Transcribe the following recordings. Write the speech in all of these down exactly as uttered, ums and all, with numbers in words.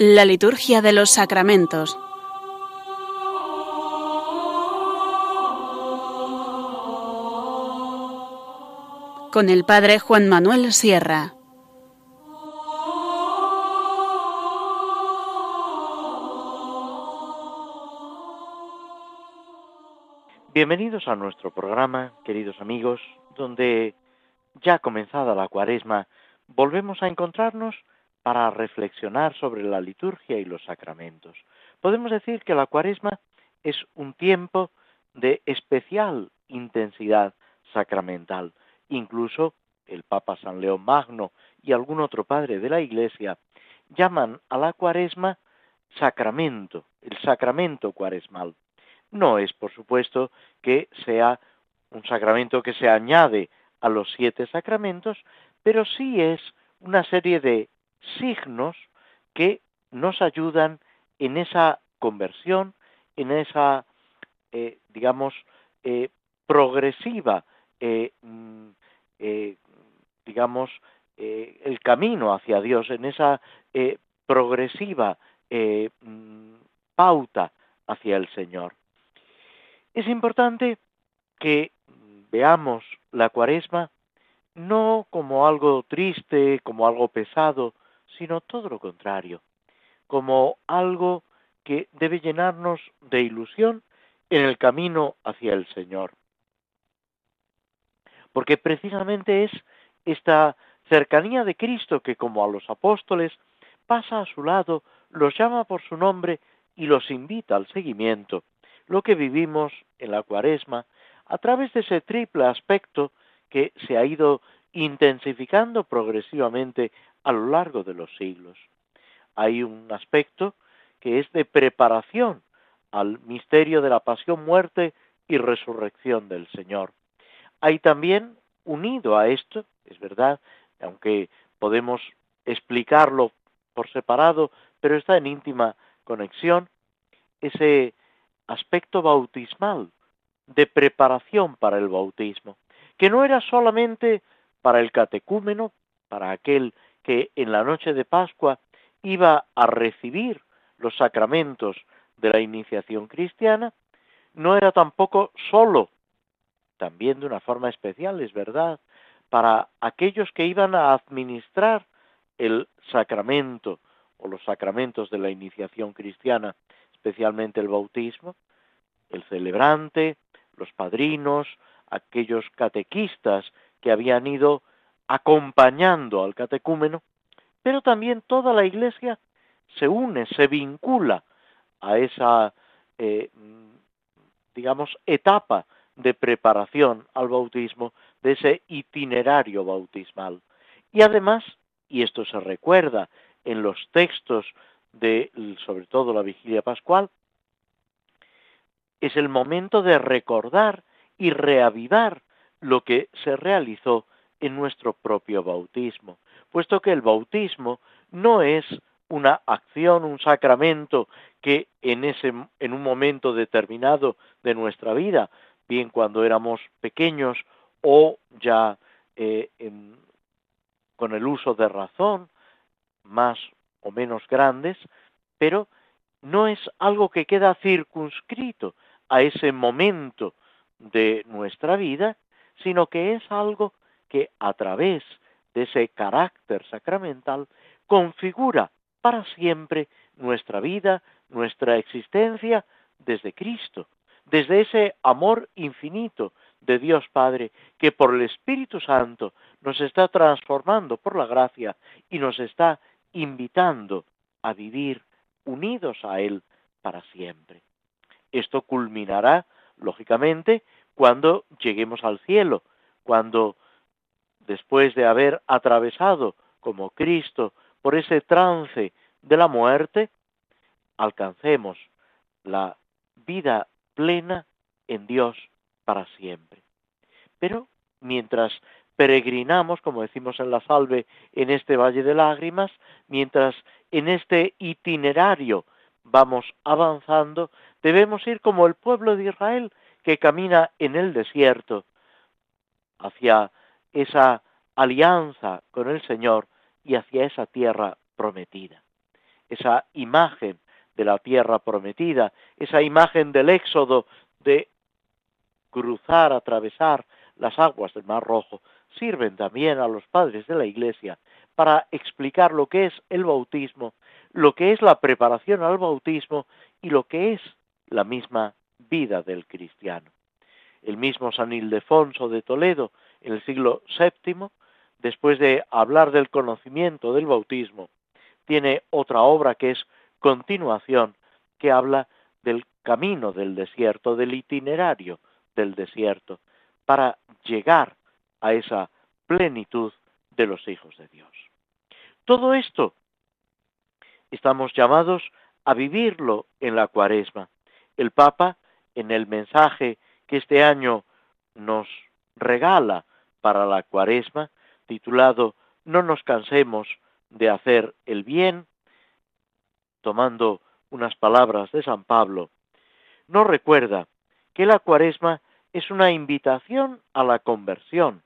La liturgia de los sacramentos. Con el Padre Juan Manuel Sierra. Bienvenidos a nuestro programa, queridos amigos, donde, ya comenzada la Cuaresma, volvemos a encontrarnos para reflexionar sobre la liturgia y los sacramentos. Podemos decir que la Cuaresma es un tiempo de especial intensidad sacramental. Incluso el Papa San León Magno y algún otro padre de la Iglesia llaman a la Cuaresma sacramento, el sacramento cuaresmal. No es, por supuesto, que sea un sacramento que se añade a los siete sacramentos, pero sí es una serie de signos que nos ayudan en esa conversión, en esa, eh, digamos, eh, progresiva, eh, eh, digamos, eh, el camino hacia Dios, en esa eh, progresiva eh, pauta hacia el Señor. Es importante que veamos la Cuaresma no como algo triste, como algo pesado, sino todo lo contrario, como algo que debe llenarnos de ilusión en el camino hacia el Señor. Porque precisamente es esta cercanía de Cristo que, como a los apóstoles, pasa a su lado, los llama por su nombre y los invita al seguimiento. Lo que vivimos en la Cuaresma, a través de ese triple aspecto que se ha ido intensificando progresivamente a lo largo de los siglos. Hay un aspecto que es de preparación al misterio de la pasión, muerte y resurrección del Señor. Hay también, unido a esto, es verdad, aunque podemos explicarlo por separado, pero está en íntima conexión, ese aspecto bautismal, de preparación para el bautismo, que no era solamente para el catecúmeno, para aquel que en la noche de Pascua iba a recibir los sacramentos de la iniciación cristiana, no era tampoco solo, también de una forma especial, es verdad, para aquellos que iban a administrar el sacramento o los sacramentos de la iniciación cristiana, especialmente el bautismo, el celebrante, los padrinos, aquellos catequistas que habían ido acompañando al catecúmeno, pero también toda la Iglesia se une, se vincula a esa, eh, digamos, etapa de preparación al bautismo, de ese itinerario bautismal. Y además, y esto se recuerda en los textos de, sobre todo, la Vigilia Pascual, es el momento de recordar y reavivar lo que se realizó en nuestro propio bautismo, puesto que el bautismo no es una acción, un sacramento que en ese, en un momento determinado de nuestra vida, bien cuando éramos pequeños o ya eh, en, con el uso de razón, más o menos grandes, pero no es algo que queda circunscrito a ese momento de nuestra vida, sino que es algo que a través de ese carácter sacramental configura para siempre nuestra vida, nuestra existencia desde Cristo, desde ese amor infinito de Dios Padre que por el Espíritu Santo nos está transformando por la gracia y nos está invitando a vivir unidos a Él para siempre. Esto culminará lógicamente cuando lleguemos al cielo, cuando después de haber atravesado como Cristo por ese trance de la muerte, alcancemos la vida plena en Dios para siempre. Pero mientras peregrinamos, como decimos en la Salve, en este valle de lágrimas, mientras en este itinerario vamos avanzando, debemos ir como el pueblo de Israel que camina en el desierto hacia esa alianza con el Señor y hacia esa tierra prometida. esa imagen de la tierra prometida, esa imagen del éxodo de cruzar, atravesar las aguas del Mar Rojo, sirven también a los padres de la Iglesia para explicar lo que es el bautismo, lo que es la preparación al bautismo y lo que es la misma vida del cristiano. El mismo San Ildefonso de Toledo, en el siglo séptimo, después de hablar del conocimiento del bautismo, tiene otra obra que es Continuación, que habla del camino del desierto, del itinerario del desierto, para llegar a esa plenitud de los hijos de Dios. Todo esto estamos llamados a vivirlo en la Cuaresma. El Papa, en el mensaje que este año nos regala para la Cuaresma, titulado No nos cansemos de hacer el bien, tomando unas palabras de San Pablo, nos recuerda que la Cuaresma es una invitación a la conversión,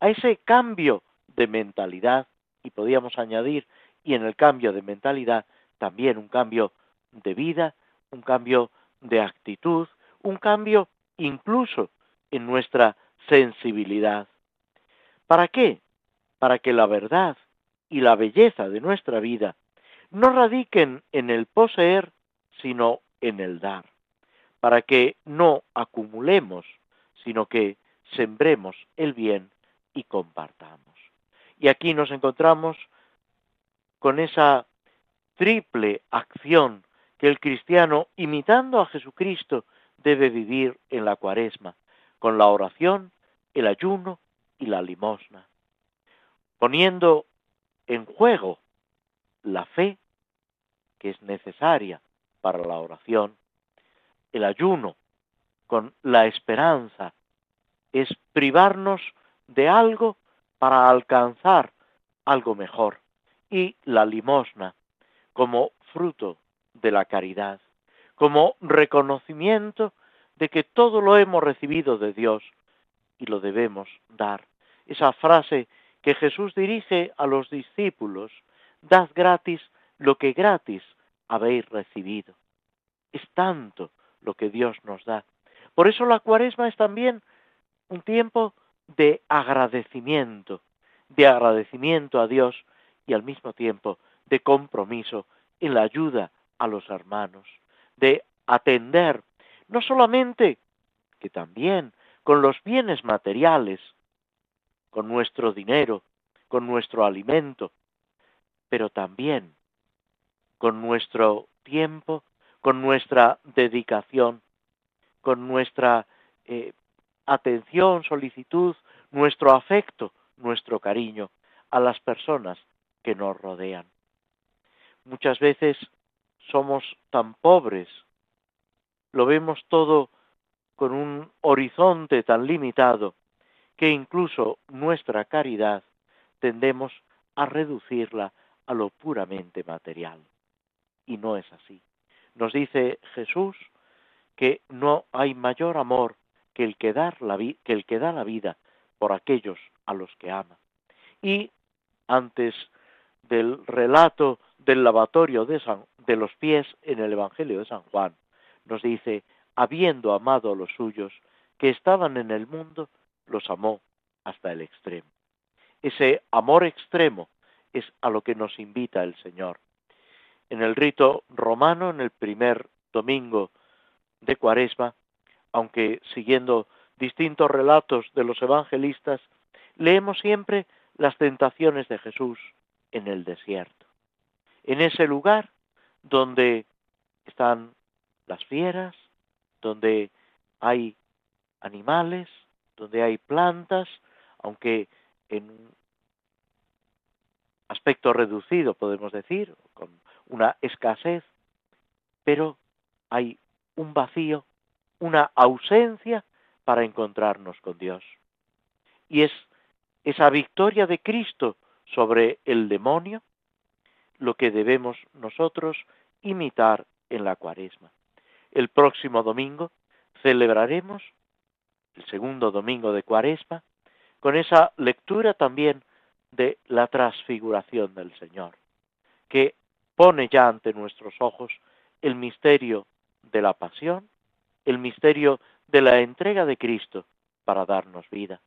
a ese cambio de mentalidad, y podíamos añadir, y en el cambio de mentalidad, también un cambio de vida, un cambio de actitud, un cambio incluso en nuestra sensibilidad. ¿Para qué? Para que la verdad y la belleza de nuestra vida no radiquen en el poseer, sino en el dar. Para que no acumulemos, sino que sembremos el bien y compartamos. Y aquí nos encontramos con esa triple acción que el cristiano, imitando a Jesucristo, debe vivir en la Cuaresma, con la oración, el ayuno y la limosna, poniendo en juego la fe, que es necesaria para la oración, el ayuno con la esperanza, es privarnos de algo para alcanzar algo mejor, y la limosna como fruto de la caridad, como reconocimiento de que todo lo hemos recibido de Dios y lo debemos dar. Esa frase que Jesús dirige a los discípulos, dad gratis lo que gratis habéis recibido. Es tanto lo que Dios nos da. Por eso la Cuaresma es también un tiempo de agradecimiento, de agradecimiento a Dios y al mismo tiempo de compromiso en la ayuda a los hermanos, de atender, no solamente, que también con los bienes materiales, con nuestro dinero, con nuestro alimento, pero también con nuestro tiempo, con nuestra dedicación, con nuestra eh, atención, solicitud, nuestro afecto, nuestro cariño a las personas que nos rodean. Muchas veces somos tan pobres, lo vemos todo con un horizonte tan limitado, que incluso nuestra caridad tendemos a reducirla a lo puramente material. Y no es así. Nos dice Jesús que no hay mayor amor que el que, dar la vi- que el que da la vida por aquellos a los que ama. Y antes del relato del lavatorio de, San- de los pies en el Evangelio de San Juan, nos dice, habiendo amado a los suyos que estaban en el mundo, los amó hasta el extremo. Ese amor extremo es a lo que nos invita el Señor. En el rito romano, en el primer domingo de Cuaresma, aunque siguiendo distintos relatos de los evangelistas, leemos siempre las tentaciones de Jesús en el desierto. En ese lugar donde están las fieras, donde hay animales, donde hay plantas, aunque en aspecto reducido, podemos decir, con una escasez, pero hay un vacío, una ausencia para encontrarnos con Dios. Y es esa victoria de Cristo sobre el demonio lo que debemos nosotros imitar en la Cuaresma. El próximo domingo celebraremos el segundo domingo de Cuaresma con esa lectura también de la transfiguración del Señor, que pone ya ante nuestros ojos el misterio de la pasión, el misterio de la entrega de Cristo para darnos vida,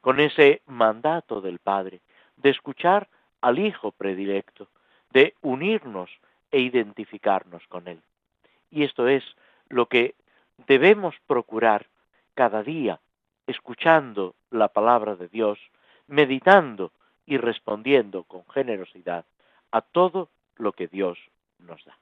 con ese mandato del Padre de escuchar al Hijo predilecto, de unirnos e identificarnos con Él. Y esto es lo que debemos procurar cada día, escuchando la palabra de Dios, meditando y respondiendo con generosidad a todo lo que Dios nos da.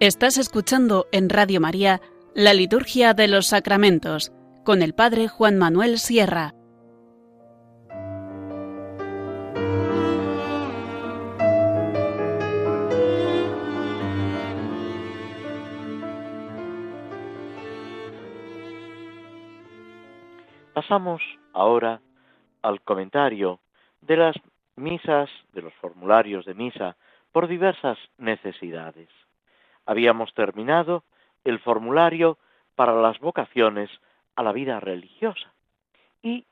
Estás escuchando en Radio María la Liturgia de los Sacramentos con el Padre Juan Manuel Sierra. Pasamos ahora al comentario de las misas, de los formularios de misa, por diversas necesidades. Habíamos terminado el formulario para las vocaciones a la vida religiosa y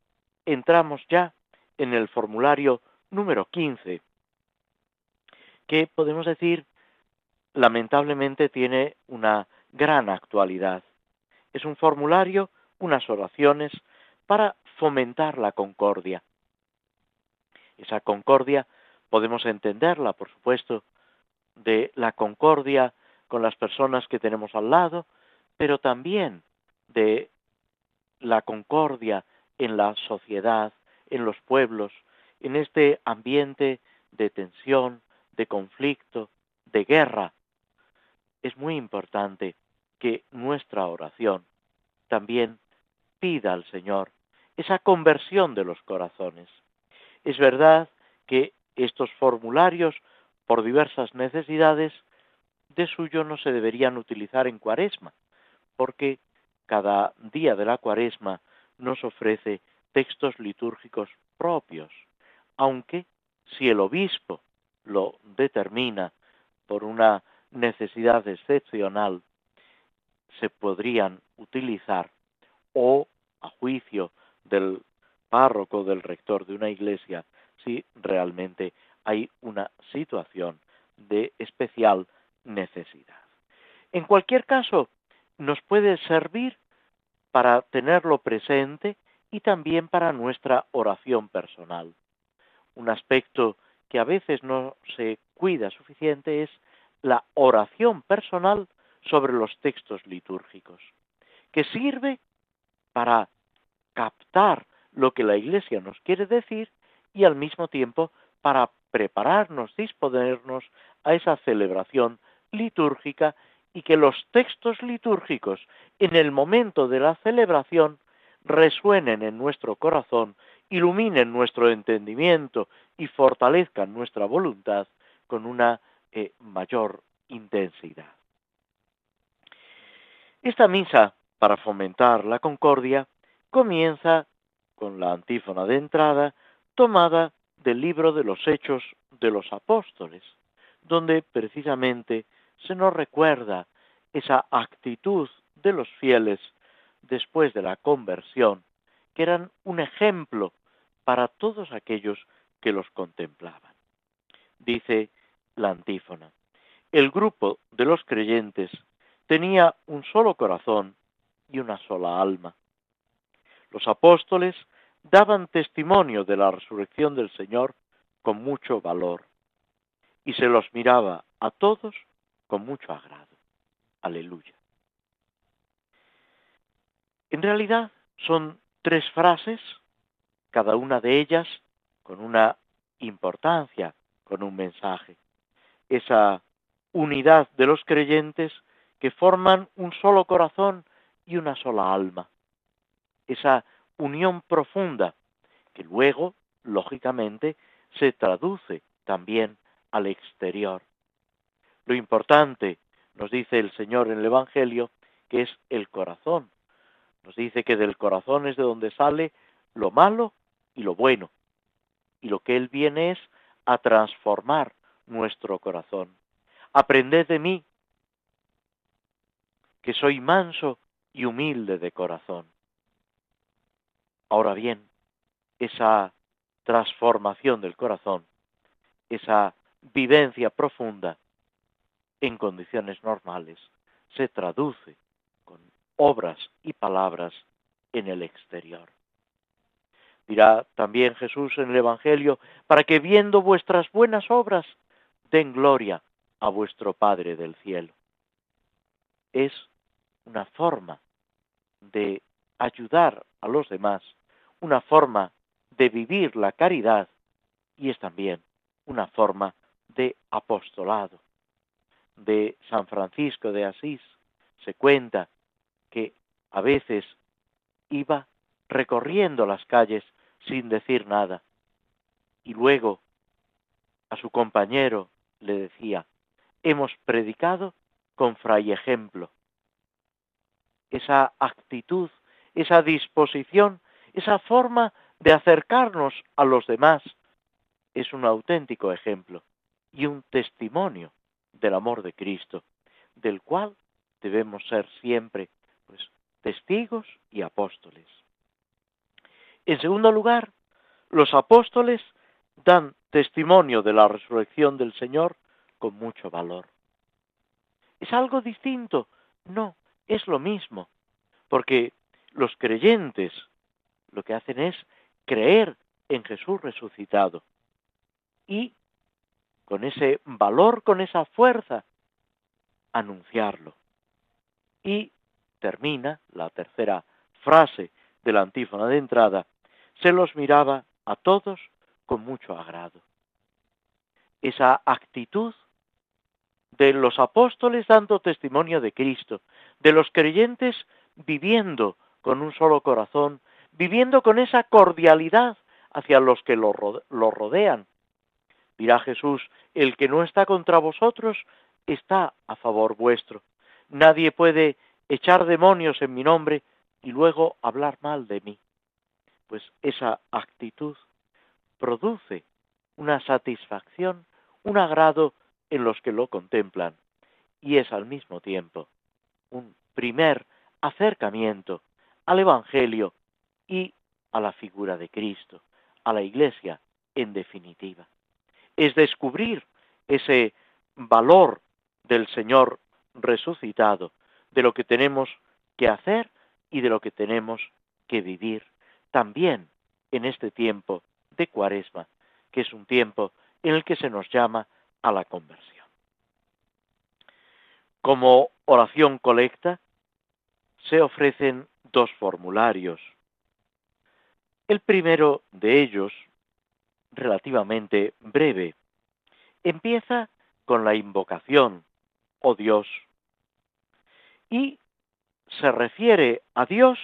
entramos ya en el formulario número quince, que podemos decir lamentablemente tiene una gran actualidad. Es un formulario, unas oraciones para fomentar la concordia. Esa concordia podemos entenderla, por supuesto, de la concordia con las personas que tenemos al lado, pero también de la concordia en la sociedad, en los pueblos, en este ambiente de tensión, de conflicto, de guerra. Es muy importante que nuestra oración también pida al Señor esa conversión de los corazones. Es verdad que estos formularios, por diversas necesidades, de suyo no se deberían utilizar en Cuaresma, porque cada día de la Cuaresma nos ofrece textos litúrgicos propios, aunque si el obispo lo determina por una necesidad excepcional, se podrían utilizar o a juicio del párroco, del rector de una iglesia, si realmente hay una situación de especial necesidad. En cualquier caso, nos puede servir para tenerlo presente y también para nuestra oración personal. Un aspecto que a veces no se cuida suficiente es la oración personal sobre los textos litúrgicos, que sirve para captar lo que la Iglesia nos quiere decir y al mismo tiempo para prepararnos, disponernos a esa celebración litúrgica y que los textos litúrgicos en el momento de la celebración resuenen en nuestro corazón, iluminen nuestro entendimiento y fortalezcan nuestra voluntad con una eh, mayor intensidad. Esta misa para fomentar la concordia comienza con la antífona de entrada tomada del libro de los Hechos de los Apóstoles, donde precisamente se nos recuerda esa actitud de los fieles después de la conversión, que eran un ejemplo para todos aquellos que los contemplaban. Dice la antífona: el grupo de los creyentes tenía un solo corazón y una sola alma. Los apóstoles daban testimonio de la resurrección del Señor con mucho valor, y se los miraba a todos con mucho agrado. Aleluya. En realidad son tres frases, cada una de ellas con una importancia, con un mensaje. Esa unidad de los creyentes que forman un solo corazón y una sola alma. Esa unión profunda que luego, lógicamente, se traduce también al exterior. Lo importante, nos dice el Señor en el Evangelio, que es el corazón. Nos dice que del corazón es de donde sale lo malo y lo bueno. Y lo que Él viene es a transformar nuestro corazón. Aprended de mí, que soy manso y humilde de corazón. Ahora bien, esa transformación del corazón, esa vivencia profunda, en condiciones normales, se traduce con obras y palabras en el exterior. Dirá también Jesús en el Evangelio: para que viendo vuestras buenas obras den gloria a vuestro Padre del cielo. Es una forma de ayudar a los demás, una forma de vivir la caridad, y es también una forma de apostolado. De San Francisco de Asís se cuenta que a veces iba recorriendo las calles sin decir nada, y luego a su compañero le decía: hemos predicado con fray ejemplo. Esa actitud, esa disposición, esa forma de acercarnos a los demás es un auténtico ejemplo y un testimonio del amor de Cristo, del cual debemos ser siempre, pues, testigos y apóstoles. En segundo lugar, los apóstoles dan testimonio de la resurrección del Señor con mucho valor. ¿Es algo distinto? No, es lo mismo, porque los creyentes lo que hacen es creer en Jesús resucitado y con ese valor, con esa fuerza, anunciarlo. Y termina la tercera frase de la antífona de entrada: se los miraba a todos con mucho agrado. Esa actitud de los apóstoles dando testimonio de Cristo, de los creyentes viviendo con un solo corazón, viviendo con esa cordialidad hacia los que lo rodean. Dirá Jesús: el que no está contra vosotros está a favor vuestro. Nadie puede echar demonios en mi nombre y luego hablar mal de mí. Pues esa actitud produce una satisfacción, un agrado en los que lo contemplan, y es al mismo tiempo un primer acercamiento al Evangelio y a la figura de Cristo, a la Iglesia en definitiva. Es descubrir ese valor del Señor resucitado, de lo que tenemos que hacer y de lo que tenemos que vivir también en este tiempo de Cuaresma, que es un tiempo en el que se nos llama a la conversión. Como oración colecta se ofrecen dos formularios. El primero de ellos, relativamente breve, empieza con la invocación: oh Dios, y se refiere a Dios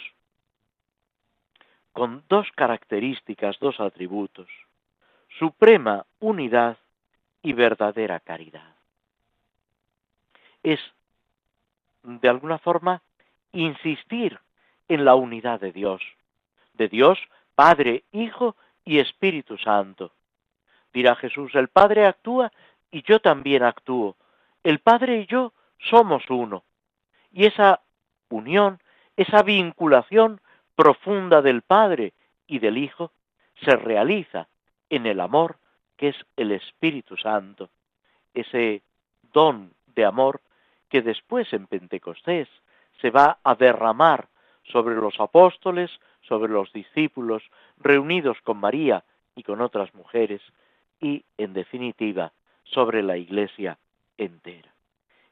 con dos características, dos atributos: suprema unidad y verdadera caridad. Es, de alguna forma, insistir en la unidad de Dios, de Dios Padre, Hijo y Espíritu Santo. Dirá Jesús: el Padre actúa y yo también actúo. El Padre y yo somos uno. Y esa unión, esa vinculación profunda del Padre y del Hijo se realiza en el amor que es el Espíritu Santo, ese don de amor que después en Pentecostés se va a derramar sobre los apóstoles, sobre los discípulos reunidos con María y con otras mujeres y, en definitiva, sobre la Iglesia entera.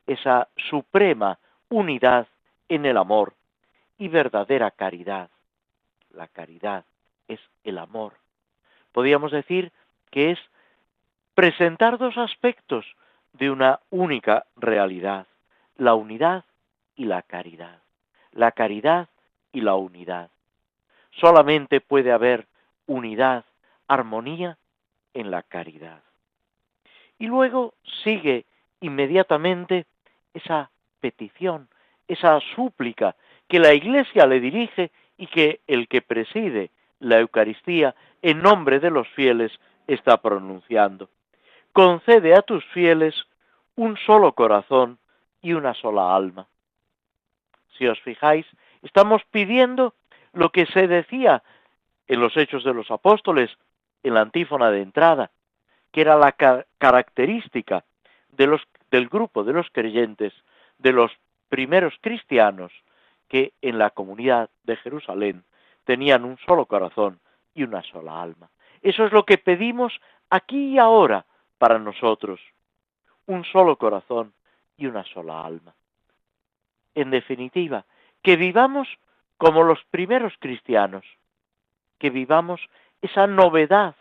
Esa suprema unidad en el amor y verdadera caridad. La caridad es el amor. Podríamos decir que es presentar dos aspectos de una única realidad, la unidad y la caridad. La caridad y la unidad. Solamente puede haber unidad, armonía en la caridad. Y luego sigue inmediatamente esa petición, esa súplica que la Iglesia le dirige y que el que preside la Eucaristía en nombre de los fieles está pronunciando. Concede a tus fieles un solo corazón y una sola alma. Si os fijáis, estamos pidiendo lo que se decía en los Hechos de los Apóstoles, en la antífona de entrada, que era la car- característica de los, del grupo de los creyentes, de los primeros cristianos, que en la comunidad de Jerusalén tenían un solo corazón y una sola alma. Eso es lo que pedimos aquí y ahora para nosotros, un solo corazón y una sola alma. En definitiva, que vivamos como los primeros cristianos, que vivamos esa novedad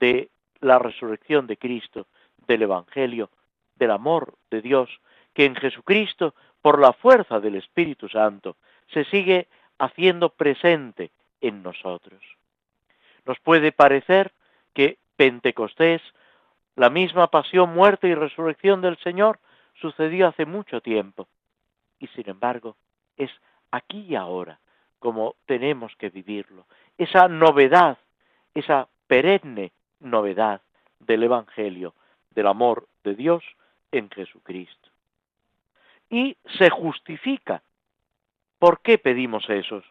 de la resurrección de Cristo, del Evangelio, del amor de Dios, que en Jesucristo, por la fuerza del Espíritu Santo, se sigue haciendo presente en nosotros. Nos puede parecer que Pentecostés, la misma pasión, muerte y resurrección del Señor, sucedió hace mucho tiempo. Y sin embargo, es aquí y ahora como tenemos que vivirlo. Esa novedad, esa perenne novedad del Evangelio, del amor de Dios en Jesucristo. Y se justifica. ¿Por qué pedimos eso?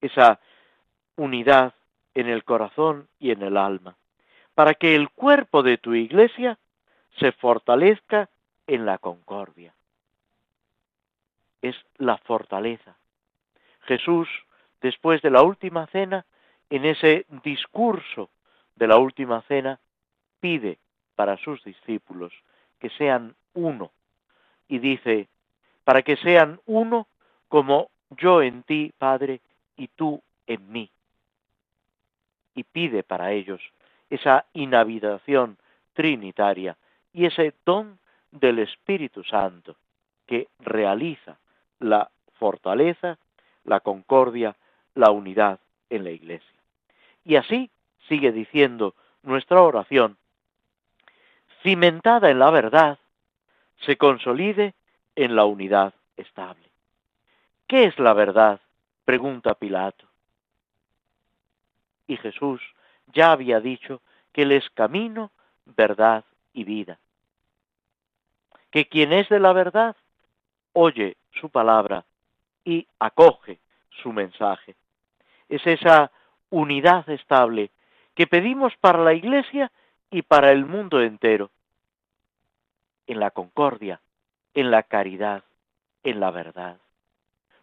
Esa unidad en el corazón y en el alma. Para que el cuerpo de tu Iglesia se fortalezca en la concordia. Es la fortaleza. Jesús, después de la última cena, en ese discurso de la última cena, pide para sus discípulos que sean uno. Y dice, para que sean uno como yo en ti, Padre, y tú en mí. Y pide para ellos esa inhabitación trinitaria y ese don del Espíritu Santo que realiza la fortaleza, la concordia, la unidad en la Iglesia. Y así sigue diciendo nuestra oración, cimentada en la verdad, se consolide en la unidad estable. ¿Qué es la verdad?, pregunta Pilato. Y Jesús ya había dicho que Él es camino, verdad y vida. Que quien es de la verdad, oye su palabra y acoge su mensaje. Es esa unidad estable que pedimos para la Iglesia y para el mundo entero. En la concordia, en la caridad, en la verdad.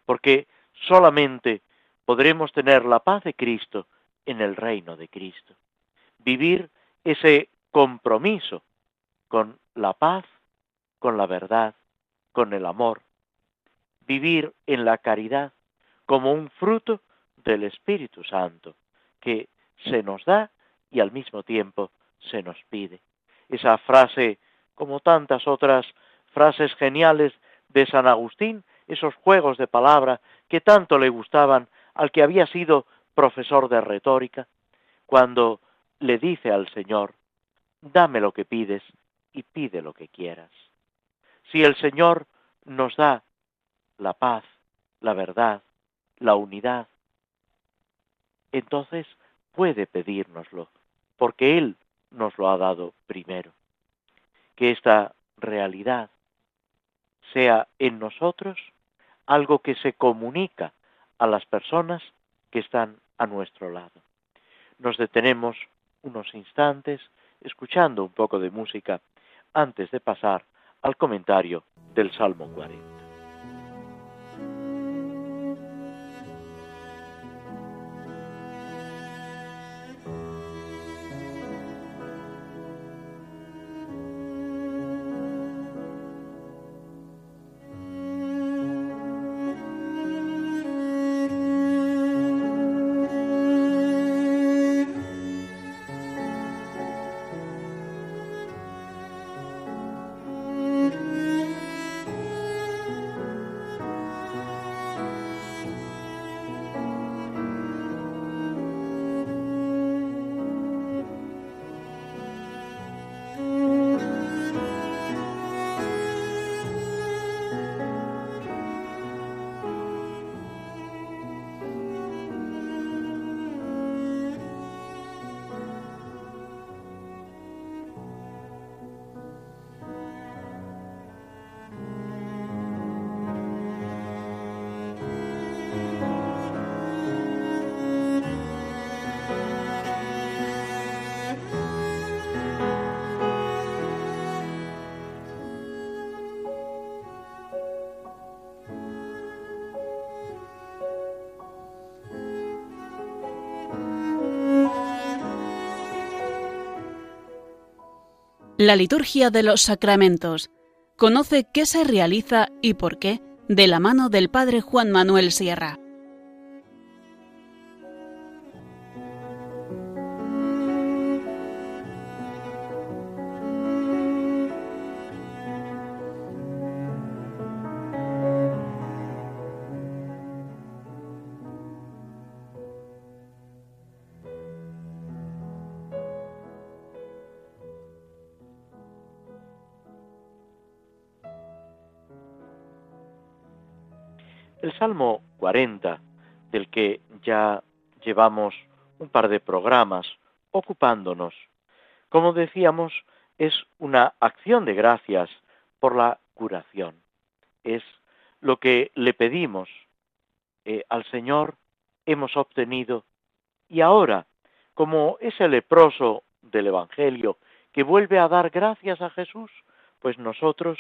Porque solamente podremos tener la paz de Cristo en el reino de Cristo. Vivir ese compromiso con la paz, con la verdad, con el amor. Vivir en la caridad como un fruto del Espíritu Santo que se nos da y al mismo tiempo se nos pide. Esa frase, como tantas otras frases geniales de San Agustín, esos juegos de palabra que tanto le gustaban al que había sido profesor de retórica, cuando le dice al Señor, dame lo que pides y pide lo que quieras. Si el Señor nos da la paz, la verdad, la unidad, entonces puede pedírnoslo, porque Él nos lo ha dado primero. Que esta realidad sea en nosotros algo que se comunica a las personas que están a nuestro lado. Nos detenemos unos instantes escuchando un poco de música antes de pasar al comentario del Salmo cuarenta. La liturgia de los sacramentos. Conoce qué se realiza y por qué de la mano del Padre Juan Manuel Sierra. El Salmo cuarenta, del que ya llevamos un par de programas ocupándonos, como decíamos, es una acción de gracias por la curación. Es lo que le pedimos eh, al Señor, hemos obtenido, y ahora, como ese leproso del Evangelio que vuelve a dar gracias a Jesús, pues nosotros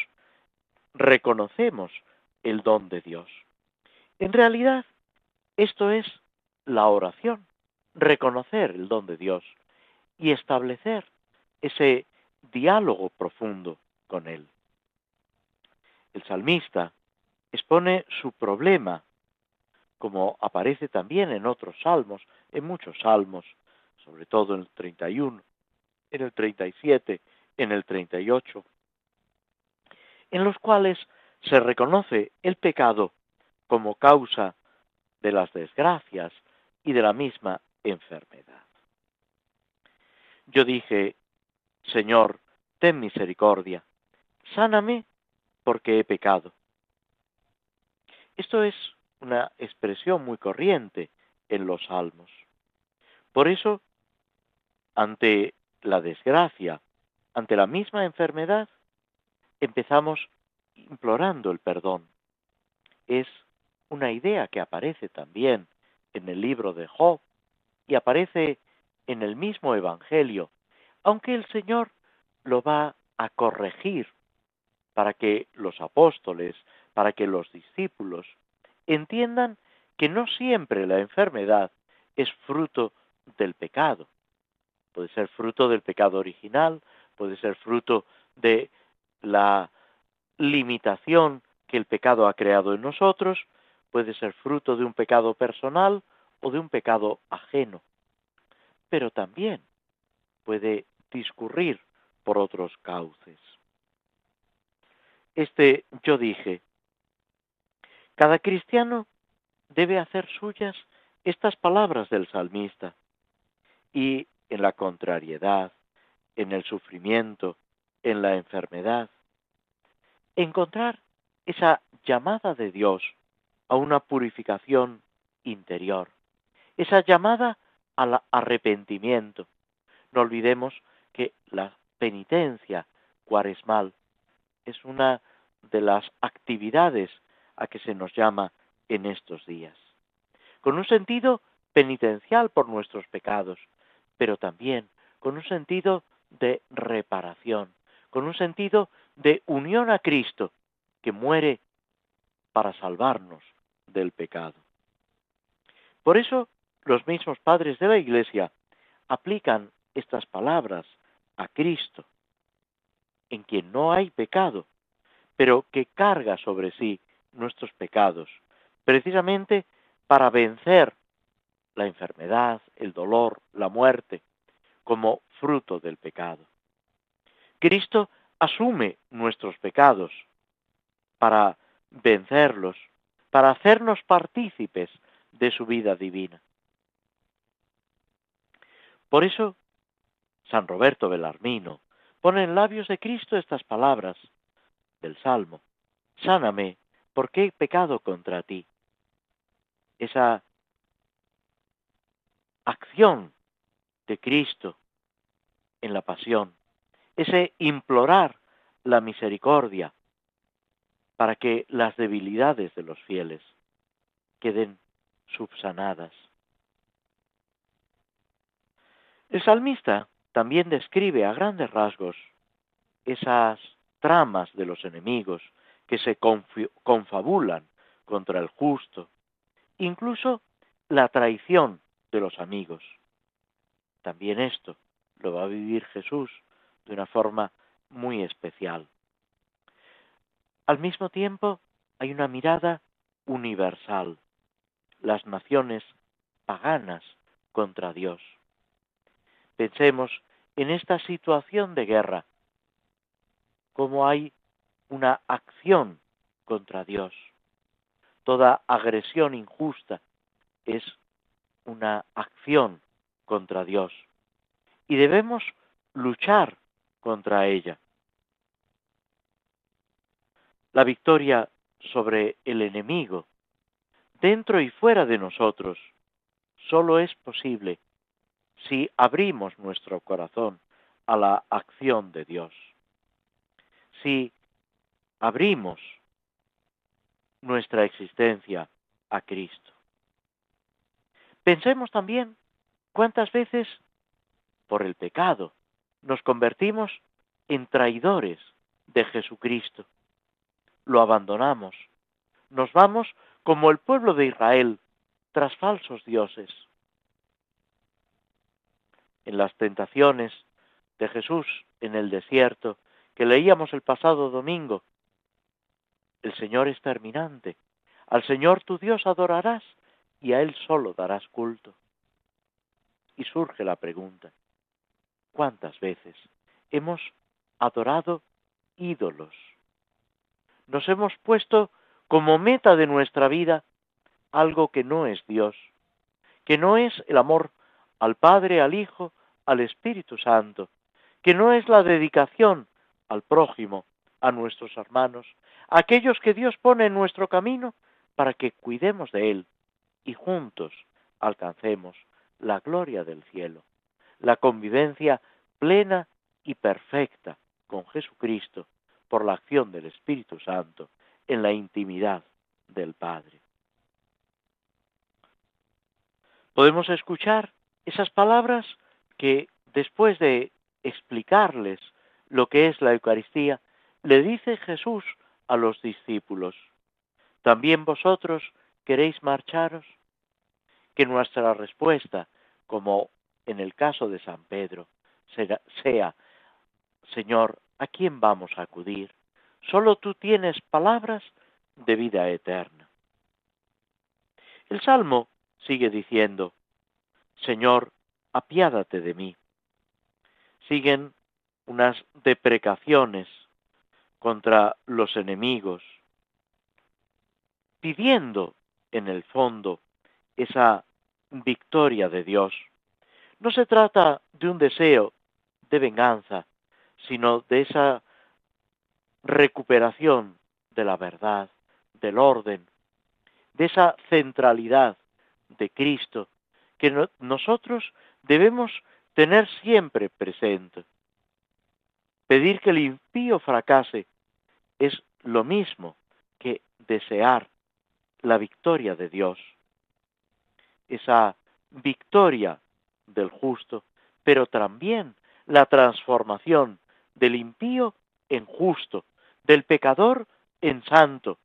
reconocemos el don de Dios. En realidad, esto es la oración, reconocer el don de Dios y establecer ese diálogo profundo con Él. El salmista expone su problema, como aparece también en otros salmos, en muchos salmos, sobre todo en el treinta y uno, en el treinta y siete, en el treinta y ocho, en los cuales se reconoce el pecado como causa de las desgracias y de la misma enfermedad. Yo dije, Señor, ten misericordia, sáname porque he pecado. Esto es una expresión muy corriente en los salmos. Por eso, ante la desgracia, ante la misma enfermedad, empezamos implorando el perdón. Es una idea que aparece también en el libro de Job y aparece en el mismo Evangelio, aunque el Señor lo va a corregir para que los apóstoles, para que los discípulos entiendan que no siempre la enfermedad es fruto del pecado. Puede ser fruto del pecado original, puede ser fruto de la limitación que el pecado ha creado en nosotros, puede ser fruto de un pecado personal o de un pecado ajeno, pero también puede discurrir por otros cauces. Este yo dije, cada cristiano debe hacer suyas estas palabras del salmista y en la contrariedad, en el sufrimiento, en la enfermedad, encontrar esa llamada de Dios a una purificación interior, esa llamada al arrepentimiento. No olvidemos que la penitencia cuaresmal es una de las actividades a que se nos llama en estos días, con un sentido penitencial por nuestros pecados, pero también con un sentido de reparación, con un sentido de unión a Cristo, que muere para salvarnos del pecado. Por eso, los mismos padres de la Iglesia aplican estas palabras a Cristo, en quien no hay pecado, pero que carga sobre sí nuestros pecados, precisamente para vencer la enfermedad, el dolor, la muerte, como fruto del pecado. Cristo asume nuestros pecados para vencerlos, para hacernos partícipes de su vida divina. Por eso, San Roberto Belarmino pone en labios de Cristo estas palabras del Salmo: sáname, porque he pecado contra ti. Esa acción de Cristo en la pasión, ese implorar la misericordia para que las debilidades de los fieles queden subsanadas. El salmista también describe a grandes rasgos esas tramas de los enemigos que se confabulan contra el justo, incluso la traición de los amigos. También esto lo va a vivir Jesús de una forma muy especial. Al mismo tiempo, hay una mirada universal: las naciones paganas contra Dios. Pensemos en esta situación de guerra, cómo hay una acción contra Dios. Toda agresión injusta es una acción contra Dios y debemos luchar contra ella. La victoria sobre el enemigo, dentro y fuera de nosotros, solo es posible si abrimos nuestro corazón a la acción de Dios. Si abrimos nuestra existencia a Cristo. Pensemos también cuántas veces por el pecado nos convertimos en traidores de Jesucristo. Lo abandonamos, nos vamos como el pueblo de Israel tras falsos dioses. En las tentaciones de Jesús en el desierto que leíamos el pasado domingo, el Señor es terminante: al Señor tu Dios adorarás y a Él solo darás culto. Y surge la pregunta: ¿cuántas veces hemos adorado ídolos? Nos hemos puesto como meta de nuestra vida algo que no es Dios, que no es el amor al Padre, al Hijo, al Espíritu Santo, que no es la dedicación al prójimo, a nuestros hermanos, a aquellos que Dios pone en nuestro camino para que cuidemos de Él y juntos alcancemos la gloria del cielo, la convivencia plena y perfecta con Jesucristo por la acción del Espíritu Santo en la intimidad del Padre. Podemos escuchar esas palabras que, después de explicarles lo que es la Eucaristía, le dice Jesús a los discípulos: ¿también vosotros queréis marcharos? Que nuestra respuesta, como en el caso de San Pedro, sea: Señor, ¿a quién vamos a acudir? Solo tú tienes palabras de vida eterna. El Salmo sigue diciendo: Señor, apiádate de mí. Siguen unas deprecaciones contra los enemigos, pidiendo en el fondo esa victoria de Dios. No se trata de un deseo de venganza, sino de esa recuperación de la verdad, del orden, de esa centralidad de Cristo que no, nosotros debemos tener siempre presente. Pedir que el impío fracase es lo mismo que desear la victoria de Dios, esa victoria del justo, pero también la transformación del impío en justo, del pecador en santo,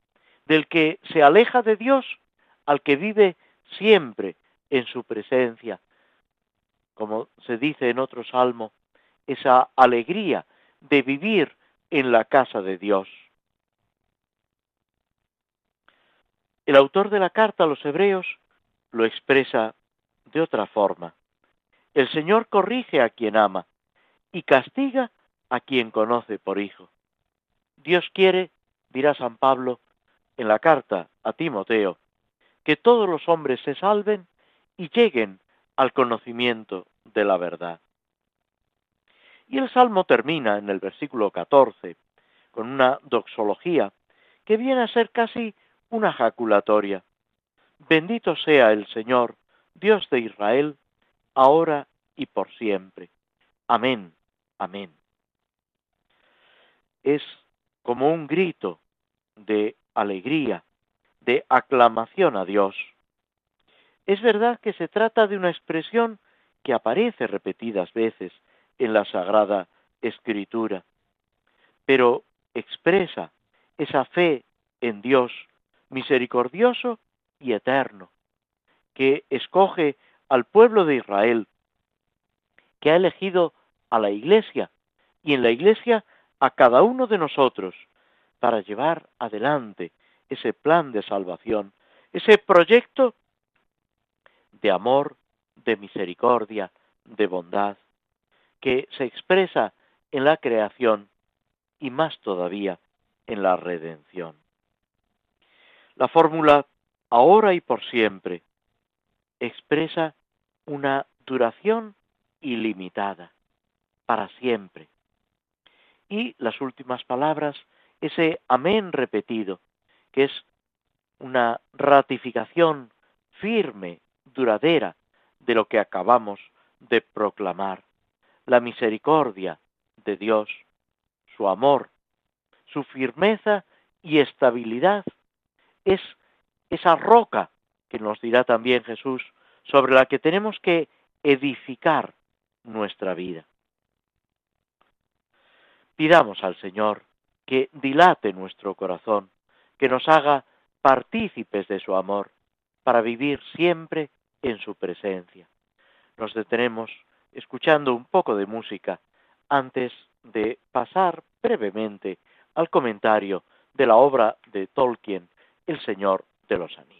del que se aleja de Dios al que vive siempre en su presencia. Como se dice en otro salmo, esa alegría de vivir en la casa de Dios. El autor de la carta a los hebreos lo expresa de otra forma. El Señor corrige a quien ama y castiga a quien conoce por hijo. Dios quiere, dirá San Pablo en la carta a Timoteo, que todos los hombres se salven y lleguen al conocimiento de la verdad. Y el Salmo termina en el versículo catorce con una doxología que viene a ser casi una jaculatoria. Bendito sea el Señor, Dios de Israel, ahora y por siempre. Amén, amén. Es como un grito de alegría, de aclamación a Dios. Es verdad que se trata de una expresión que aparece repetidas veces en la Sagrada Escritura, pero expresa esa fe en Dios misericordioso y eterno, que escoge al pueblo de Israel, que ha elegido a la Iglesia y en la Iglesia a cada uno de nosotros para llevar adelante ese plan de salvación, ese proyecto de amor, de misericordia, de bondad, que se expresa en la creación y más todavía en la redención. La fórmula ahora y por siempre expresa una duración ilimitada, para siempre. Y las últimas palabras, ese amén repetido, que es una ratificación firme, duradera, de lo que acabamos de proclamar. La misericordia de Dios, su amor, su firmeza y estabilidad, es esa roca que nos dirá también Jesús, sobre la que tenemos que edificar nuestra vida. Pidamos al Señor que dilate nuestro corazón, que nos haga partícipes de su amor, para vivir siempre en su presencia. Nos detenemos escuchando un poco de música antes de pasar brevemente al comentario de la obra de Tolkien, El Señor de los Anillos.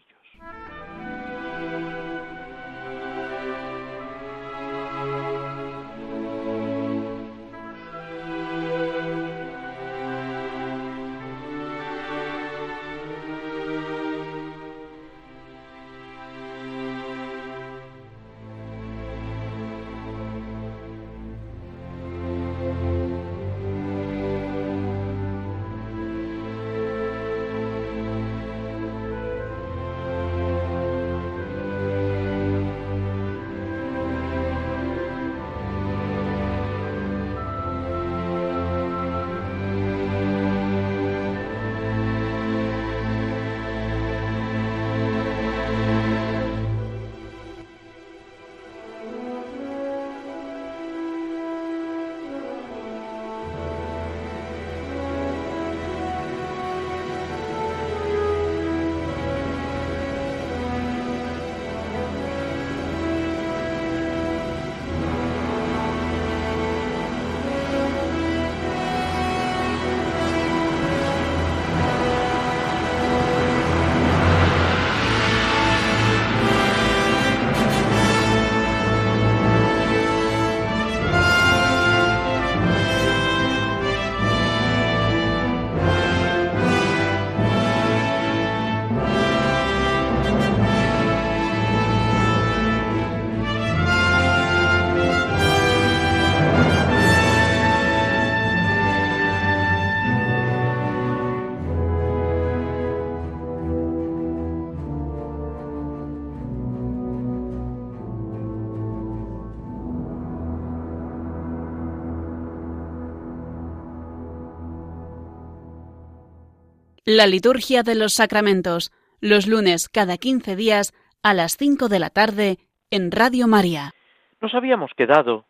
La liturgia de los sacramentos, los lunes cada quince días a las cinco de la tarde en Radio María. Nos habíamos quedado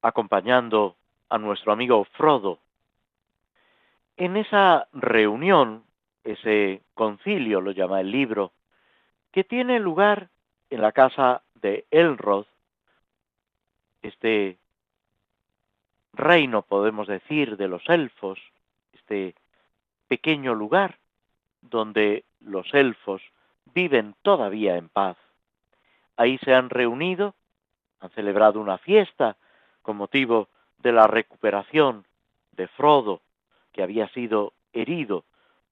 acompañando a nuestro amigo Frodo. En esa reunión, ese concilio, lo llama el libro, que tiene lugar en la casa de Elrond, este reino, podemos decir, de los elfos, este pequeño lugar donde los elfos viven todavía en paz. Ahí se han reunido, han celebrado una fiesta con motivo de la recuperación de Frodo, que había sido herido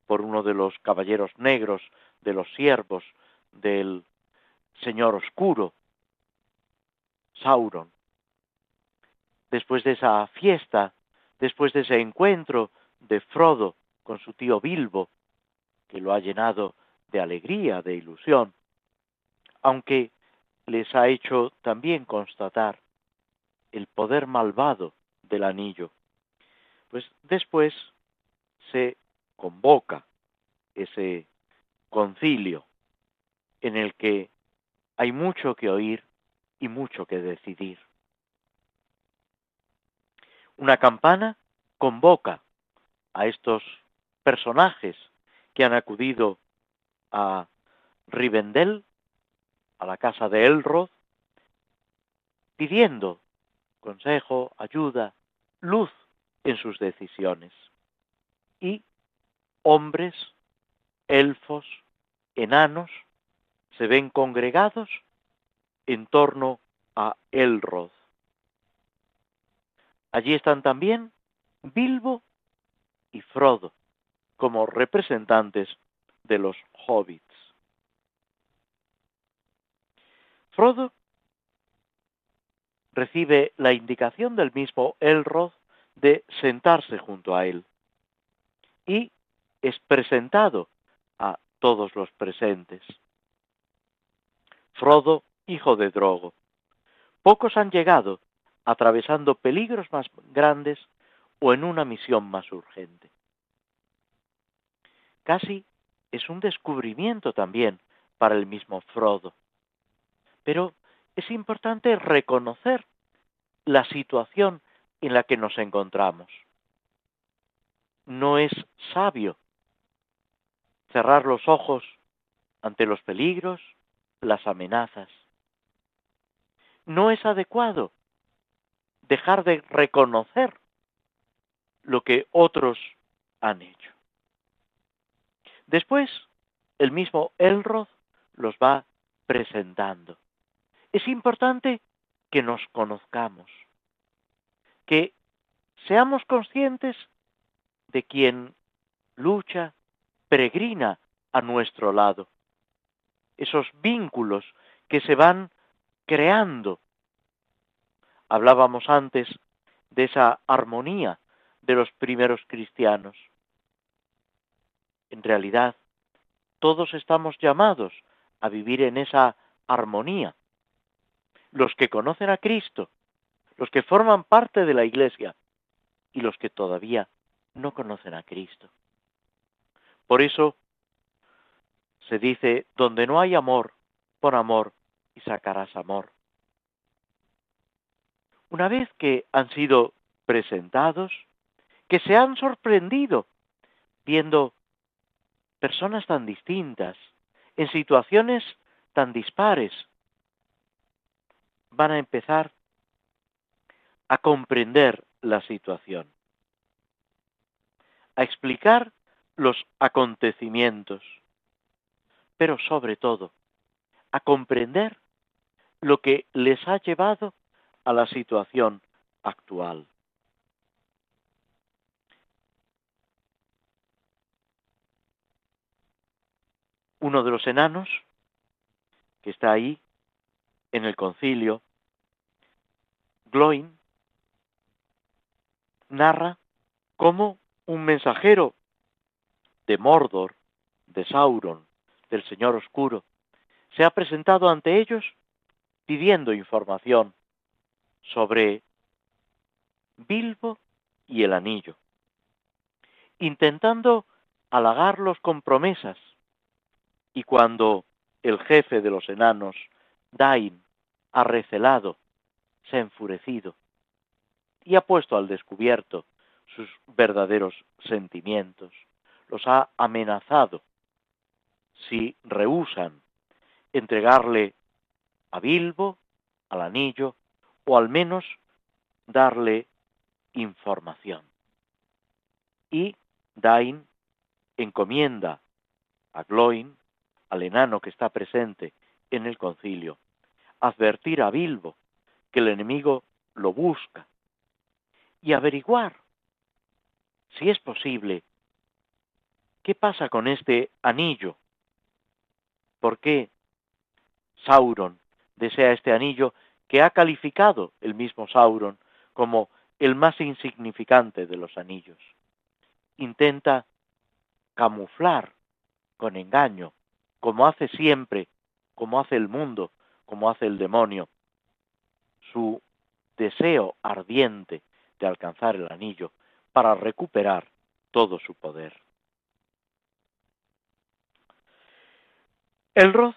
por uno de los caballeros negros, de los siervos del Señor Oscuro, Sauron. Después de esa fiesta, después de ese encuentro de Frodo con su tío Bilbo, que lo ha llenado de alegría, de ilusión, aunque les ha hecho también constatar el poder malvado del anillo. Pues después se convoca ese concilio en el que hay mucho que oír y mucho que decidir. Una campana convoca a estos personajes que han acudido a Rivendell, a la casa de Elrond, pidiendo consejo, ayuda, luz en sus decisiones. Y hombres, elfos, enanos, se ven congregados en torno a Elrond. Allí están también Bilbo y Frodo, como representantes de los hobbits. Frodo recibe la indicación del mismo Elrond de sentarse junto a él y es presentado a todos los presentes. Frodo, hijo de Drogo. Pocos han llegado atravesando peligros más grandes o en una misión más urgente. Casi es un descubrimiento también para el mismo Frodo. Pero es importante reconocer la situación en la que nos encontramos. No es sabio cerrar los ojos ante los peligros, las amenazas. No es adecuado dejar de reconocer lo que otros han hecho. Después, el mismo Elrond los va presentando. Es importante que nos conozcamos, que seamos conscientes de quien lucha, peregrina a nuestro lado. Esos vínculos que se van creando. Hablábamos antes de esa armonía de los primeros cristianos. En realidad, todos estamos llamados a vivir en esa armonía. Los que conocen a Cristo, los que forman parte de la Iglesia y los que todavía no conocen a Cristo. Por eso se dice, donde no hay amor, pon amor y sacarás amor. Una vez que han sido presentados, que se han sorprendido viendo personas tan distintas, en situaciones tan dispares, van a empezar a comprender la situación, a explicar los acontecimientos, pero sobre todo a comprender lo que les ha llevado a la situación actual. Uno de los enanos que está ahí en el concilio, Glóin, narra cómo un mensajero de Mordor, de Sauron, del Señor Oscuro, se ha presentado ante ellos pidiendo información sobre Bilbo y el anillo, intentando halagarlos con promesas. Y cuando el jefe de los enanos, Dain, ha recelado, se ha enfurecido y ha puesto al descubierto sus verdaderos sentimientos, los ha amenazado. Si rehúsan entregarle a Bilbo, al anillo, o al menos darle información. Y Dain encomienda a Glóin, al enano que está presente en el concilio, advertir a Bilbo que el enemigo lo busca y averiguar, si es posible, qué pasa con este anillo, por qué Sauron desea este anillo que ha calificado el mismo Sauron como el más insignificante de los anillos. Intenta camuflar con engaño, como hace siempre, como hace el mundo, como hace el demonio, su deseo ardiente de alcanzar el anillo para recuperar todo su poder. Elrond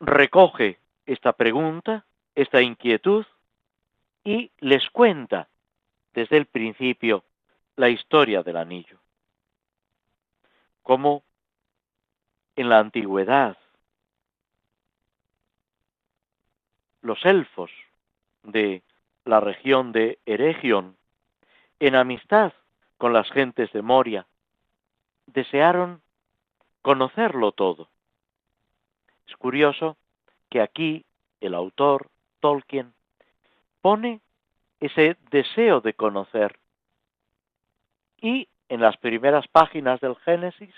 recoge esta pregunta, esta inquietud, y les cuenta desde el principio la historia del anillo. Cómo en la antigüedad los elfos de la región de Eregion, en amistad con las gentes de Moria, desearon conocerlo todo. Es curioso que aquí el autor, Tolkien, pone ese deseo de conocer. Y en las primeras páginas del Génesis,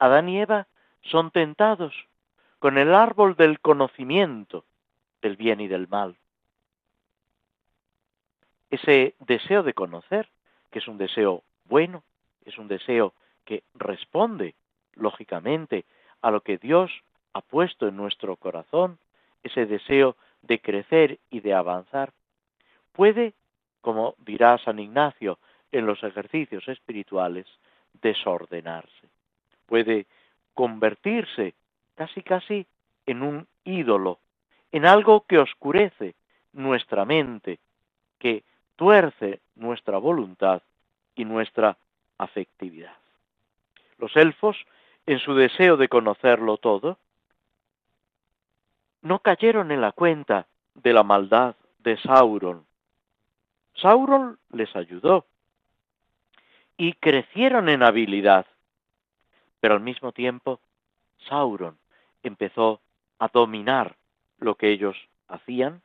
Adán y Eva son tentados con el árbol del conocimiento del bien y del mal. Ese deseo de conocer, que es un deseo bueno, es un deseo que responde, lógicamente, a lo que Dios ha puesto en nuestro corazón, ese deseo de crecer y de avanzar, puede, como dirá San Ignacio en los ejercicios espirituales, desordenarse. Puede convertirse casi casi en un ídolo, en algo que oscurece nuestra mente, que tuerce nuestra voluntad y nuestra afectividad. Los elfos, en su deseo de conocerlo todo, no cayeron en la cuenta de la maldad de Sauron. Sauron les ayudó y crecieron en habilidad, pero al mismo tiempo Sauron empezó a dominar lo que ellos hacían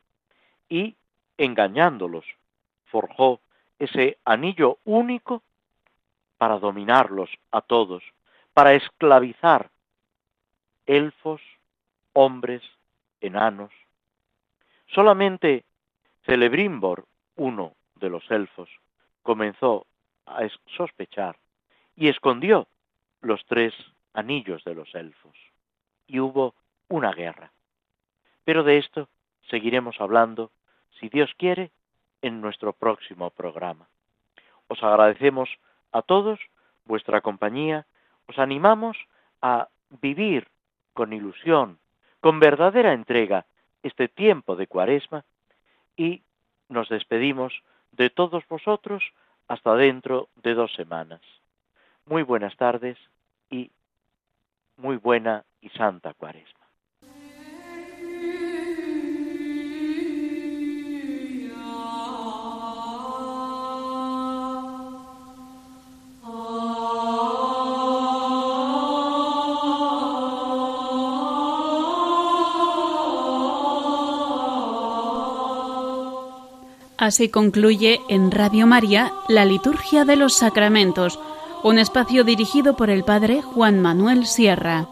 y, engañándolos, forjó ese anillo único para dominarlos a todos, para esclavizar elfos, hombres, enanos. Solamente Celebrimbor, uno de los elfos, comenzó a sospechar y escondió los tres anillos de los elfos. Y hubo una guerra. Pero de esto seguiremos hablando, si Dios quiere, en nuestro próximo programa. Os agradecemos a todos vuestra compañía, os animamos a vivir con ilusión, con verdadera entrega, este tiempo de Cuaresma, y nos despedimos de todos vosotros hasta dentro de dos semanas. Muy buenas tardes y muy buena y santa Cuaresma. Así concluye en Radio María la Liturgia de los Sacramentos, un espacio dirigido por el Padre Juan Manuel Sierra.